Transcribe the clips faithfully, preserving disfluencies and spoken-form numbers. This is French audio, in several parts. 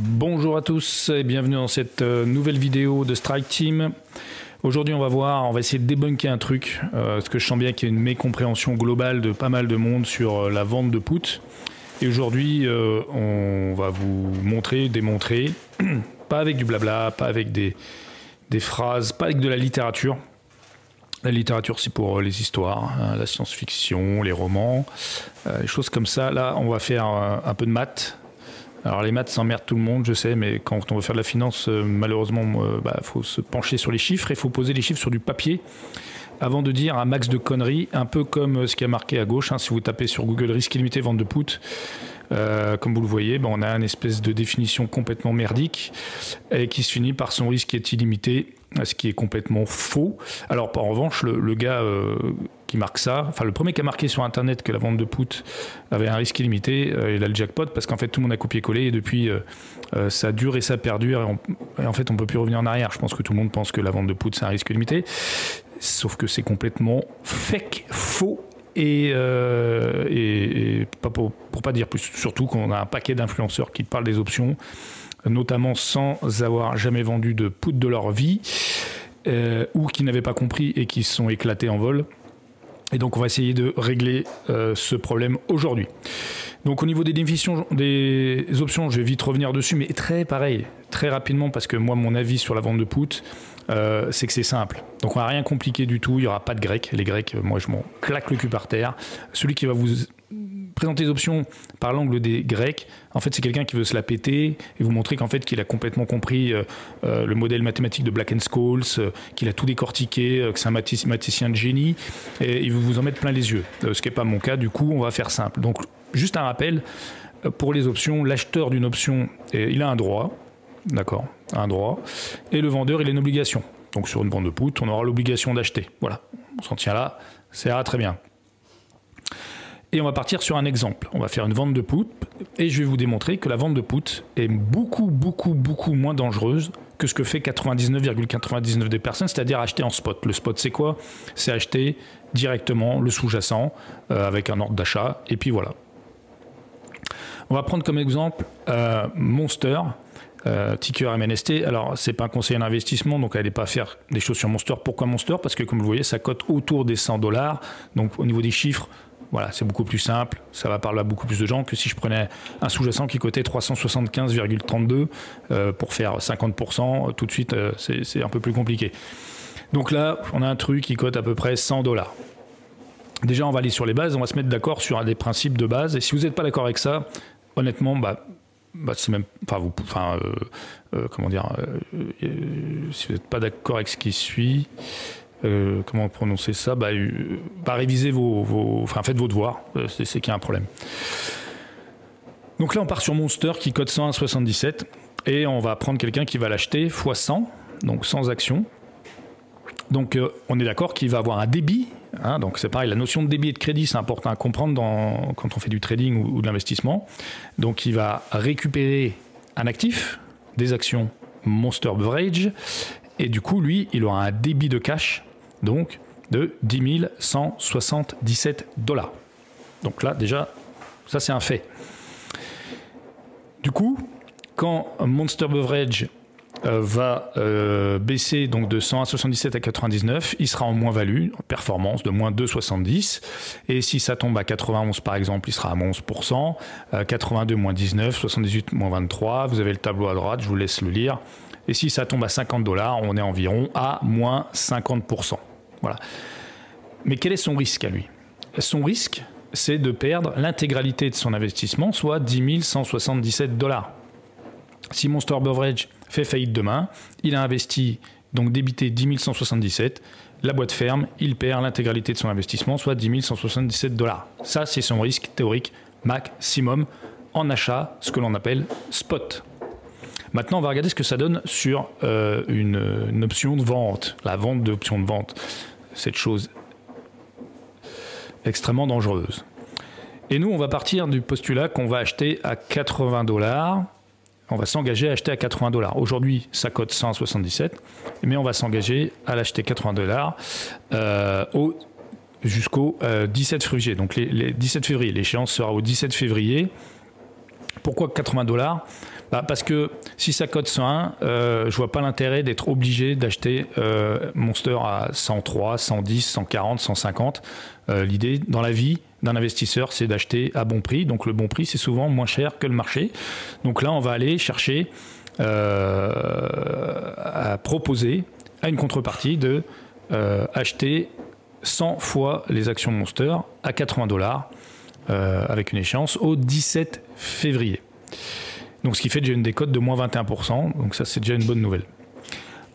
Bonjour à tous et bienvenue dans cette nouvelle vidéo de Strike Team. Aujourd'hui on va voir, on va essayer de débunker un truc, euh, parce que je sens bien qu'il y a une mécompréhension globale de pas mal de monde sur la vente de puts. Et aujourd'hui euh, on va vous montrer, démontrer, pas avec du blabla, pas avec des, des phrases, pas avec de la littérature. La littérature, c'est pour les histoires, hein, la science-fiction, les romans, euh, les choses comme ça. Là, on va faire un, un peu de maths. Alors, les maths, ça emmerde tout le monde, je sais, mais quand on veut faire de la finance, euh, malheureusement, euh, bah, faut se pencher sur les chiffres et faut poser les chiffres sur du papier avant de dire un max de conneries, un peu comme ce qui est marqué à gauche. Hein, si vous tapez sur Google risque illimité, vente de put, euh, comme vous le voyez, bah, on a une espèce de définition complètement merdique et qui se finit par son risque est illimité. Ce qui est complètement faux. Alors, en revanche, le, le gars euh, qui marque ça, enfin, le premier qui a marqué sur Internet que la vente de put avait un risque illimité, euh, il a le jackpot parce qu'en fait, tout le monde a copié-collé et depuis, euh, euh, ça dure et ça perdure et, on, et en fait, on ne peut plus revenir en arrière. Je pense que tout le monde pense que la vente de put, c'est un risque illimité, sauf que c'est complètement fake, faux et, euh, et, et pas pour, pour pas dire plus. Surtout qu'on a un paquet d'influenceurs qui parlent des options, notamment sans avoir jamais vendu de put de leur vie, euh, ou qui n'avaient pas compris et qui se sont éclatés en vol. Et donc on va essayer de régler euh, ce problème aujourd'hui. Donc au niveau des définitions, des options, je vais vite revenir dessus, mais très pareil, très rapidement, parce que moi mon avis sur la vente de put, euh, c'est que c'est simple. Donc on n'a rien compliqué du tout, il n'y aura pas de grec. Les grecs, moi je m'en claque le cul par terre. Celui qui va vous présenter les options par l'angle des Grecs, en fait c'est quelqu'un qui veut se la péter et vous montrer qu'en fait qu'il a complètement compris euh, euh, le modèle mathématique de Black and Scholes, euh, qu'il a tout décortiqué, euh, que c'est un mathématicien de génie et il veut vous en mettre plein les yeux, euh, ce qui n'est pas mon cas. Du coup on va faire simple. Donc juste un rappel pour les options, l'acheteur d'une option euh, il a un droit, d'accord, un droit, et le vendeur il a une obligation. Donc sur une vente de put on aura l'obligation d'acheter, voilà, on s'en tient là, c'est ah, très bien. Et on va partir sur un exemple. On va faire une vente de put et je vais vous démontrer que la vente de put est beaucoup, beaucoup, beaucoup moins dangereuse que ce que fait quatre-vingt-dix-neuf virgule quatre-vingt-dix-neuf des personnes, c'est-à-dire acheter en spot. Le spot, c'est quoi? C'est acheter directement le sous-jacent euh, avec un ordre d'achat et puis voilà. On va prendre comme exemple euh, Monster, euh, ticker M N S T. Alors, c'est pas un conseiller d'investissement, donc allez pas faire des choses sur Monster. Pourquoi Monster? Parce que comme vous voyez, ça cote autour des cent dollars. Donc, au niveau des chiffres, voilà, c'est beaucoup plus simple, ça va parler à beaucoup plus de gens que si je prenais un sous-jacent qui cotait trois cent soixante-quinze virgule trente-deux euh, pour faire cinquante pour cent, tout de suite euh, c'est, c'est un peu plus compliqué. Donc là, on a un truc qui cote à peu près cent dollars. Déjà, on va aller sur les bases, on va se mettre d'accord sur un des principes de base et si vous n'êtes pas d'accord avec ça, honnêtement, bah, bah c'est même, enfin, vous, enfin, euh, euh, comment dire, euh, euh, si vous n'êtes pas d'accord avec ce qui suit. Euh, comment prononcer ça, bah, euh, bah révisez vos, vos, enfin faites vos devoirs, euh, c'est, c'est qu'il y a un problème. Donc là on part sur Monster qui cote cent un virgule soixante-dix-sept et on va prendre quelqu'un qui va l'acheter fois cent, donc sans action. Donc euh, on est d'accord qu'il va avoir un débit, hein, donc c'est pareil, la notion de débit et de crédit c'est important à comprendre dans, quand on fait du trading ou, ou de l'investissement. Donc il va récupérer un actif, des actions Monster Beverage et du coup lui il aura un débit de cash donc de dix mille cent soixante-dix-sept dollars. Donc là, déjà, ça c'est un fait. Du coup, quand Monster Beverage euh, va euh, baisser donc de cent un virgule soixante-dix-sept à quatre-vingt-dix-neuf, il sera en moins-value, en performance de moins deux virgule soixante-dix. Et si ça tombe à quatre-vingt-onze par exemple, il sera à onze pour cent, euh, quatre-vingt-deux moins dix-neuf, soixante-dix-huit moins vingt-trois. Vous avez le tableau à droite, je vous laisse le lire. Et si ça tombe à cinquante dollars, on est environ à moins cinquante pour cent. Voilà. Mais quel est son risque à lui? Son risque, c'est de perdre l'intégralité de son investissement, soit dix mille cent soixante-dix-sept dollars. Si Monster Beverage fait faillite demain, il a investi, donc débité dix mille cent soixante-dix-sept, la boîte ferme, il perd l'intégralité de son investissement, soit dix mille cent soixante-dix-sept dollars. Ça, c'est son risque théorique maximum en achat, ce que l'on appelle spot. Maintenant, on va regarder ce que ça donne sur euh, une, une option de vente, la vente d'option de vente, cette chose extrêmement dangereuse. Et nous, on va partir du postulat qu'on va acheter à quatre-vingts dollars, on va s'engager à acheter à quatre-vingts dollars. Aujourd'hui, ça cote cent soixante-dix-sept, mais on va s'engager à l'acheter quatre-vingts dollars euh, au, jusqu'au euh, dix-sept février. Donc, les, les dix-sept février, l'échéance sera au dix-sept février. Pourquoi quatre-vingts dollars ? bah, parce que si ça cote cent un, euh, je vois pas l'intérêt d'être obligé d'acheter euh, Monster à cent trois, cent dix, cent quarante, cent cinquante. Euh, l'idée dans la vie d'un investisseur, c'est d'acheter à bon prix. Donc le bon prix, c'est souvent moins cher que le marché. Donc là, on va aller chercher euh, à proposer à une contrepartie de euh, acheter cent fois les actions Monster à quatre-vingts dollars euh, avec une échéance au dix-sept février. Donc ce qui fait déjà une décote de moins vingt et un pour cent. Donc ça, c'est déjà une bonne nouvelle.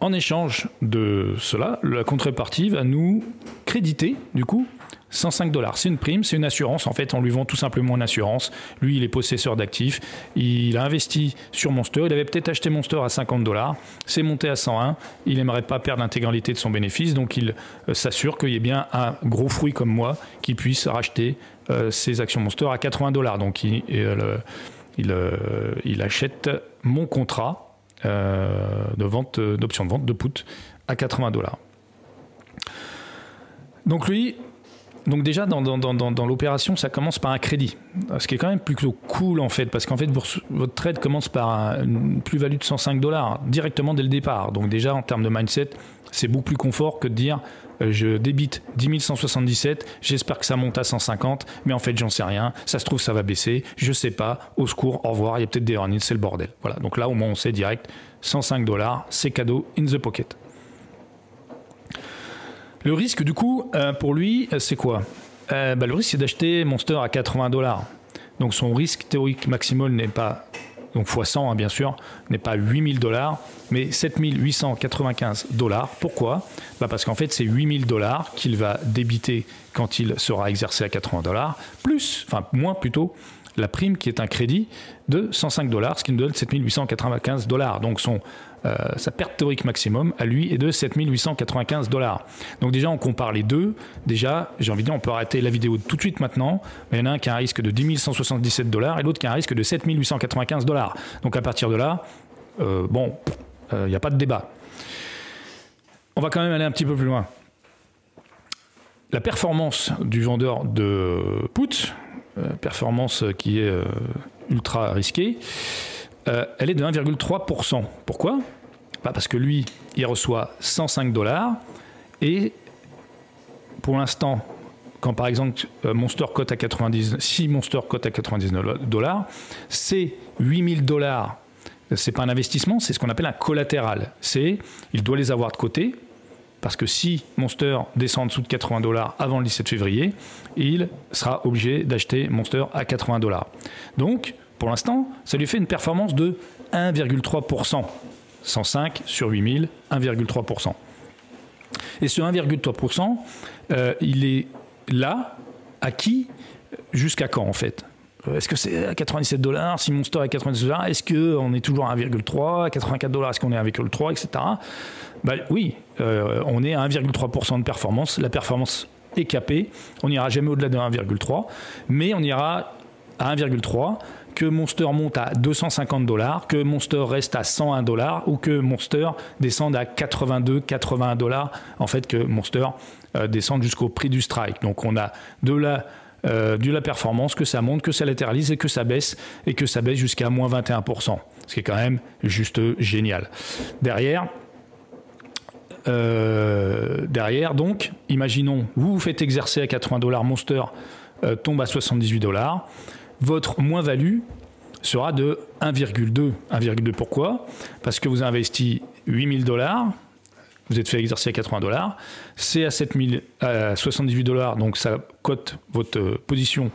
En échange de cela, la contrepartie va nous créditer du coup cent cinq dollars. C'est une prime, c'est une assurance. En fait, on lui vend tout simplement une assurance. Lui, il est possesseur d'actifs. Il a investi sur Monster. Il avait peut-être acheté Monster à cinquante dollars. C'est monté à cent un. Il n'aimerait pas perdre l'intégralité de son bénéfice. Donc, il s'assure qu'il y ait bien un gros fruit comme moi qui puisse racheter euh, ses actions Monster à quatre-vingts dollars. Donc, il, il, il, il achète mon contrat Euh, de vente, d'option de vente, de put à quatre-vingts dollars. Donc lui, donc déjà dans, dans, dans, dans l'opération, ça commence par un crédit, ce qui est quand même plutôt cool en fait, parce qu'en fait votre trade commence par une plus-value de cent cinq dollars directement dès le départ. Donc déjà en termes de mindset, c'est beaucoup plus confort que de dire euh, je débite dix mille cent soixante-dix-sept, j'espère que ça monte à cent cinquante, mais en fait j'en sais rien, ça se trouve ça va baisser, je sais pas, au secours, au revoir, il y a peut-être des earnings, c'est le bordel. Voilà, donc là au moins on sait direct, cent cinq dollars, c'est cadeau in the pocket. Le risque du coup euh, pour lui, c'est quoi ? euh, bah, Le risque c'est d'acheter Monster à quatre-vingts dollars. Donc son risque théorique maximal n'est pas... donc fois cent hein, bien sûr, n'est pas huit mille dollars, mais sept mille huit cent quatre-vingt-quinze dollars. Pourquoi ? Bah parce qu'en fait, c'est huit mille dollars qu'il va débiter quand il sera exercé à quatre-vingts dollars, plus, enfin moins plutôt, la prime qui est un crédit de cent cinq dollars, ce qui nous donne sept mille huit cent quatre-vingt-quinze dollars. Donc son, euh, sa perte théorique maximum à lui est de sept mille huit cent quatre-vingt-quinze dollars. Donc déjà, on compare les deux. Déjà, j'ai envie de dire, on peut arrêter la vidéo tout de suite maintenant. Mais il y en a un qui a un risque de dix mille cent soixante-dix-sept dollars et l'autre qui a un risque de sept mille huit cent quatre-vingt-quinze dollars. Donc à partir de là, euh, bon, il euh, n'y a pas de débat. On va quand même aller un petit peu plus loin. La performance du vendeur de put, performance qui est ultra risquée, elle est de un virgule trois pour cent. Pourquoi ? Bah parce que lui, il reçoit cent cinq dollars et pour l'instant, quand par exemple Monster cote à quatre-vingt-dix, si Monster cote à quatre-vingt-dix-neuf dollars, c'est huit mille dollars. C'est pas un investissement, c'est ce qu'on appelle un collatéral. C'est, il doit les avoir de côté. Parce que si Monster descend en dessous de quatre-vingts dollars avant le dix-sept février, il sera obligé d'acheter Monster à quatre-vingts dollars. Donc, pour l'instant, ça lui fait une performance de un virgule trois pour cent. cent cinq sur huit mille, un virgule trois pour cent. Et ce un virgule trois pour cent, euh, il est là, à qui, jusqu'à quand en fait ? Est-ce que c'est à quatre-vingt-dix-sept dollars ? Si Monster est à quatre-vingt-dix-sept dollars, est-ce qu'on est toujours à un virgule trois ? À quatre-vingt-quatre dollars, est-ce qu'on est à un virgule trois, et cetera. Ben, oui, euh, on est à un virgule trois pour cent de performance. La performance est capée. On n'ira jamais au-delà de un virgule trois. Mais on ira à un virgule trois. Que Monster monte à deux cent cinquante dollars, que Monster reste à cent un dollars ou que Monster descende à quatre-vingt-deux, quatre-vingt-un dollars. En fait, que Monster euh, descende jusqu'au prix du strike. Donc, on a de la... Euh, de la performance, que ça monte, que ça latéralise et que ça baisse, et que ça baisse jusqu'à moins vingt et un pour cent, ce qui est quand même juste génial. Derrière, euh, derrière donc, imaginons, vous vous faites exercer à quatre-vingts dollars, Monster euh, tombe à soixante-dix-huit dollars, votre moins-value sera de un virgule deux. un virgule deux pourquoi ? Parce que vous avez investi huit mille dollars, vous êtes fait exercer à quatre-vingts dollars, c'est à soixante-dix-huit dollars, donc ça cote votre position.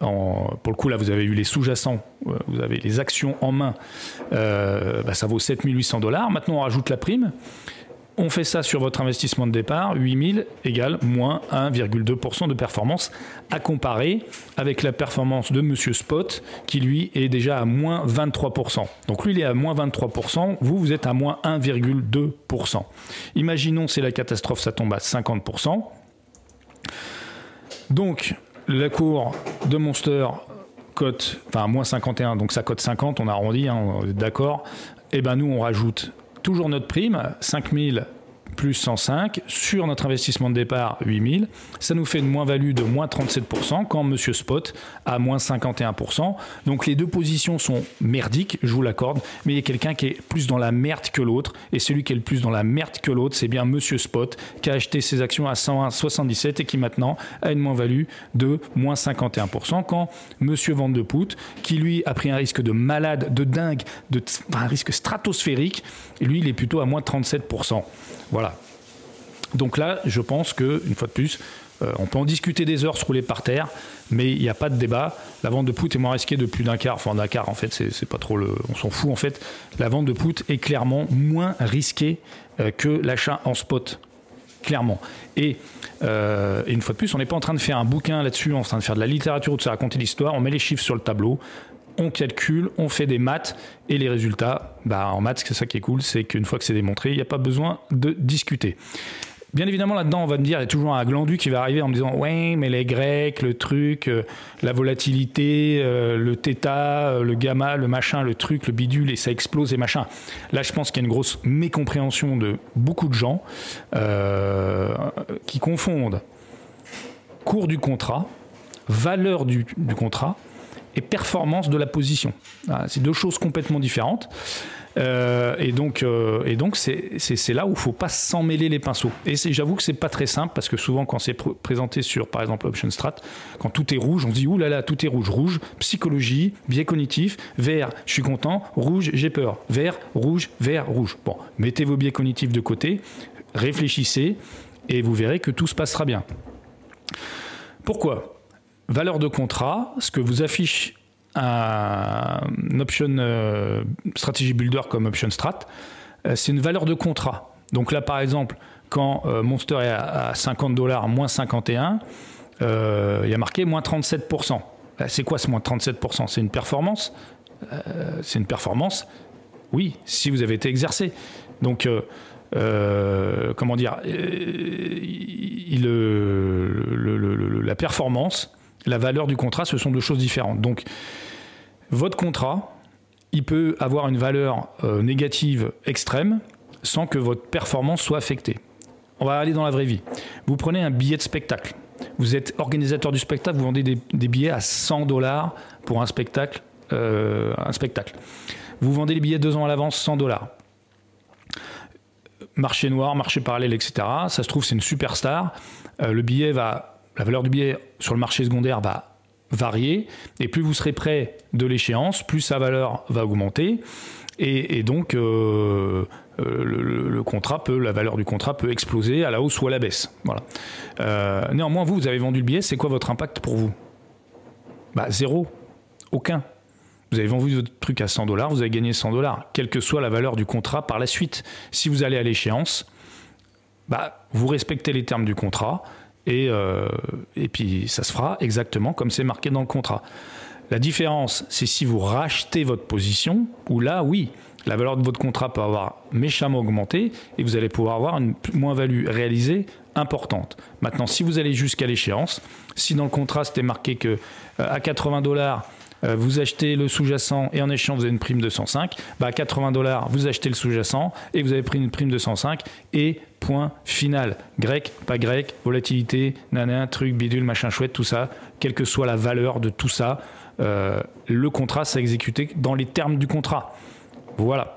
En, pour le coup, là, vous avez eu les sous-jacents, vous avez les actions en main, euh, bah, ça vaut sept mille huit cents dollars. Maintenant, on rajoute la prime. On fait ça sur votre investissement de départ, huit mille égale moins un virgule deux pour cent de performance à comparer avec la performance de Monsieur Spot qui lui est déjà à moins vingt-trois pour cent. Donc lui il est à moins vingt-trois pour cent, vous vous êtes à moins un virgule deux pour cent. Imaginons c'est la catastrophe, ça tombe à cinquante pour cent. Donc la cour de Monster cote, enfin moins cinquante et un, donc ça cote cinquante, on arrondit, hein, on est d'accord. Et ben nous on rajoute toujours notre prime, 5 000 plus cent cinq sur notre investissement de départ huit mille, ça nous fait une moins-value de moins trente-sept pour cent quand Monsieur Spot a moins cinquante et un pour cent. Donc les deux positions sont merdiques, je vous l'accorde, mais il y a quelqu'un qui est plus dans la merde que l'autre, et celui qui est le plus dans la merde que l'autre, c'est bien Monsieur Spot qui a acheté ses actions à cent un virgule soixante-dix-sept et qui maintenant a une moins-value de moins cinquante et un pour cent quand Monsieur Van de Poot, qui lui a pris un risque de malade, de dingue, de, un risque stratosphérique, lui il est plutôt à moins trente-sept pour cent. Voilà. Donc là, je pense que, une fois de plus, euh, on peut en discuter des heures, se rouler par terre, mais il n'y a pas de débat. La vente de put est moins risquée de plus d'un quart. Enfin, d'un quart, en fait, c'est, c'est pas trop le. On s'en fout, en fait. La vente de put est clairement moins risquée euh, que l'achat en spot. Clairement. Et, euh, et une fois de plus, on n'est pas en train de faire un bouquin là-dessus, on est en train de faire de la littérature ou de se raconter l'histoire. On met les chiffres sur le tableau, on calcule, on fait des maths et les résultats, bah, en maths, c'est ça qui est cool, c'est qu'une fois que c'est démontré, il n'y a pas besoin de discuter. Bien évidemment, là-dedans, on va me dire, il y a toujours un glandu qui va arriver en me disant « Ouais, mais les Grecs, le truc, euh, la volatilité, euh, le thêta, euh, le gamma, le machin, le truc, le bidule, et ça explose et machin. » Là, je pense qu'il y a une grosse mécompréhension de beaucoup de gens euh, qui confondent cours du contrat, valeur du, du contrat et performance de la position. Voilà, c'est deux choses complètement différentes. Euh, et donc, euh, et donc c'est, c'est, c'est là où il ne faut pas s'emmêler les pinceaux. Et c'est, j'avoue que ce n'est pas très simple parce que souvent, quand c'est pr- présenté sur, par exemple, Option Strat, quand tout est rouge, on se dit « Ouh là là, tout est rouge. Rouge, psychologie, biais cognitif, vert, je suis content, rouge, j'ai peur, vert, rouge, vert, rouge. » Bon, mettez vos biais cognitifs de côté, réfléchissez et vous verrez que tout se passera bien. Pourquoi ? Valeur de contrat, ce que vous affiche un option euh, stratégie builder comme Option Strat, euh, c'est une valeur de contrat. Donc là, par exemple, quand euh, Monster est à, à cinquante dollars moins cinquante et un, euh, il y a marqué moins trente-sept pour cent. C'est quoi ce moins trente-sept pour cent ? C'est une performance ? euh, C'est une performance, oui, si vous avez été exercé. Donc, euh, euh, comment dire, euh, il, le, le, le, le, la performance, la valeur du contrat, ce sont deux choses différentes. Donc, votre contrat, il peut avoir une valeur euh, négative extrême sans que votre performance soit affectée. On va aller dans la vraie vie. Vous prenez un billet de spectacle. Vous êtes organisateur du spectacle, vous vendez des, des billets à cent dollars pour un spectacle, euh, un spectacle. Vous vendez les billets deux ans à l'avance, cent dollars. Marché noir, marché parallèle, et cetera. Ça se trouve, c'est une superstar. Euh, le billet va... La valeur du billet sur le marché secondaire va varier et plus vous serez près de l'échéance, plus sa valeur va augmenter et, et donc euh, euh, le, le contrat peut, la valeur du contrat peut exploser à la hausse ou à la baisse. Voilà. Euh, néanmoins, vous, vous avez vendu le billet, c'est quoi votre impact pour vous ? Bah, zéro, aucun. Vous avez vendu votre truc à cent dollars, vous avez gagné cent dollars, quelle que soit la valeur du contrat par la suite. Si vous allez à l'échéance, bah, vous respectez les termes du contrat. Et, euh, et puis ça se fera exactement comme c'est marqué dans le contrat. La différence, c'est si vous rachetez votre position, où là, oui, la valeur de votre contrat peut avoir méchamment augmenté et vous allez pouvoir avoir une moins-value réalisée importante. Maintenant, si vous allez jusqu'à l'échéance, si dans le contrat, c'était marqué que euh, à quatre-vingts dollars, euh, vous achetez le sous-jacent et en échange, vous avez une prime de cent cinq, bah à quatre-vingts dollars, vous achetez le sous-jacent et vous avez pris une prime de cent cinq et point final. Grec, pas grec, volatilité, nanan, truc, bidule, machin chouette, tout ça, quelle que soit la valeur de tout ça, euh, le contrat sera exécuté dans les termes du contrat. Voilà.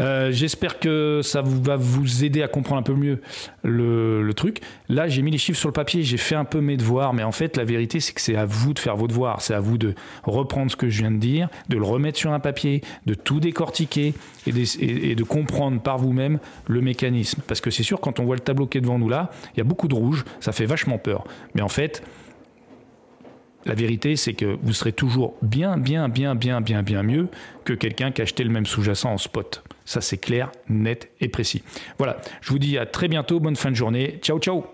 Euh, j'espère que ça vous, va vous aider à comprendre un peu mieux le, le truc. Là, j'ai mis les chiffres sur le papier, j'ai fait un peu mes devoirs, mais en fait, la vérité, c'est que c'est à vous de faire vos devoirs. C'est à vous de reprendre ce que je viens de dire, de le remettre sur un papier, de tout décortiquer et de, et, et de comprendre par vous-même le mécanisme. Parce que c'est sûr, quand on voit le tableau qui est devant nous là, il y a beaucoup de rouge, ça fait vachement peur. Mais en fait... La vérité, c'est que vous serez toujours bien, bien, bien, bien, bien, bien mieux que quelqu'un qui a acheté le même sous-jacent en spot. Ça, c'est clair, net et précis. Voilà, je vous dis à très bientôt. Bonne fin de journée. Ciao, ciao.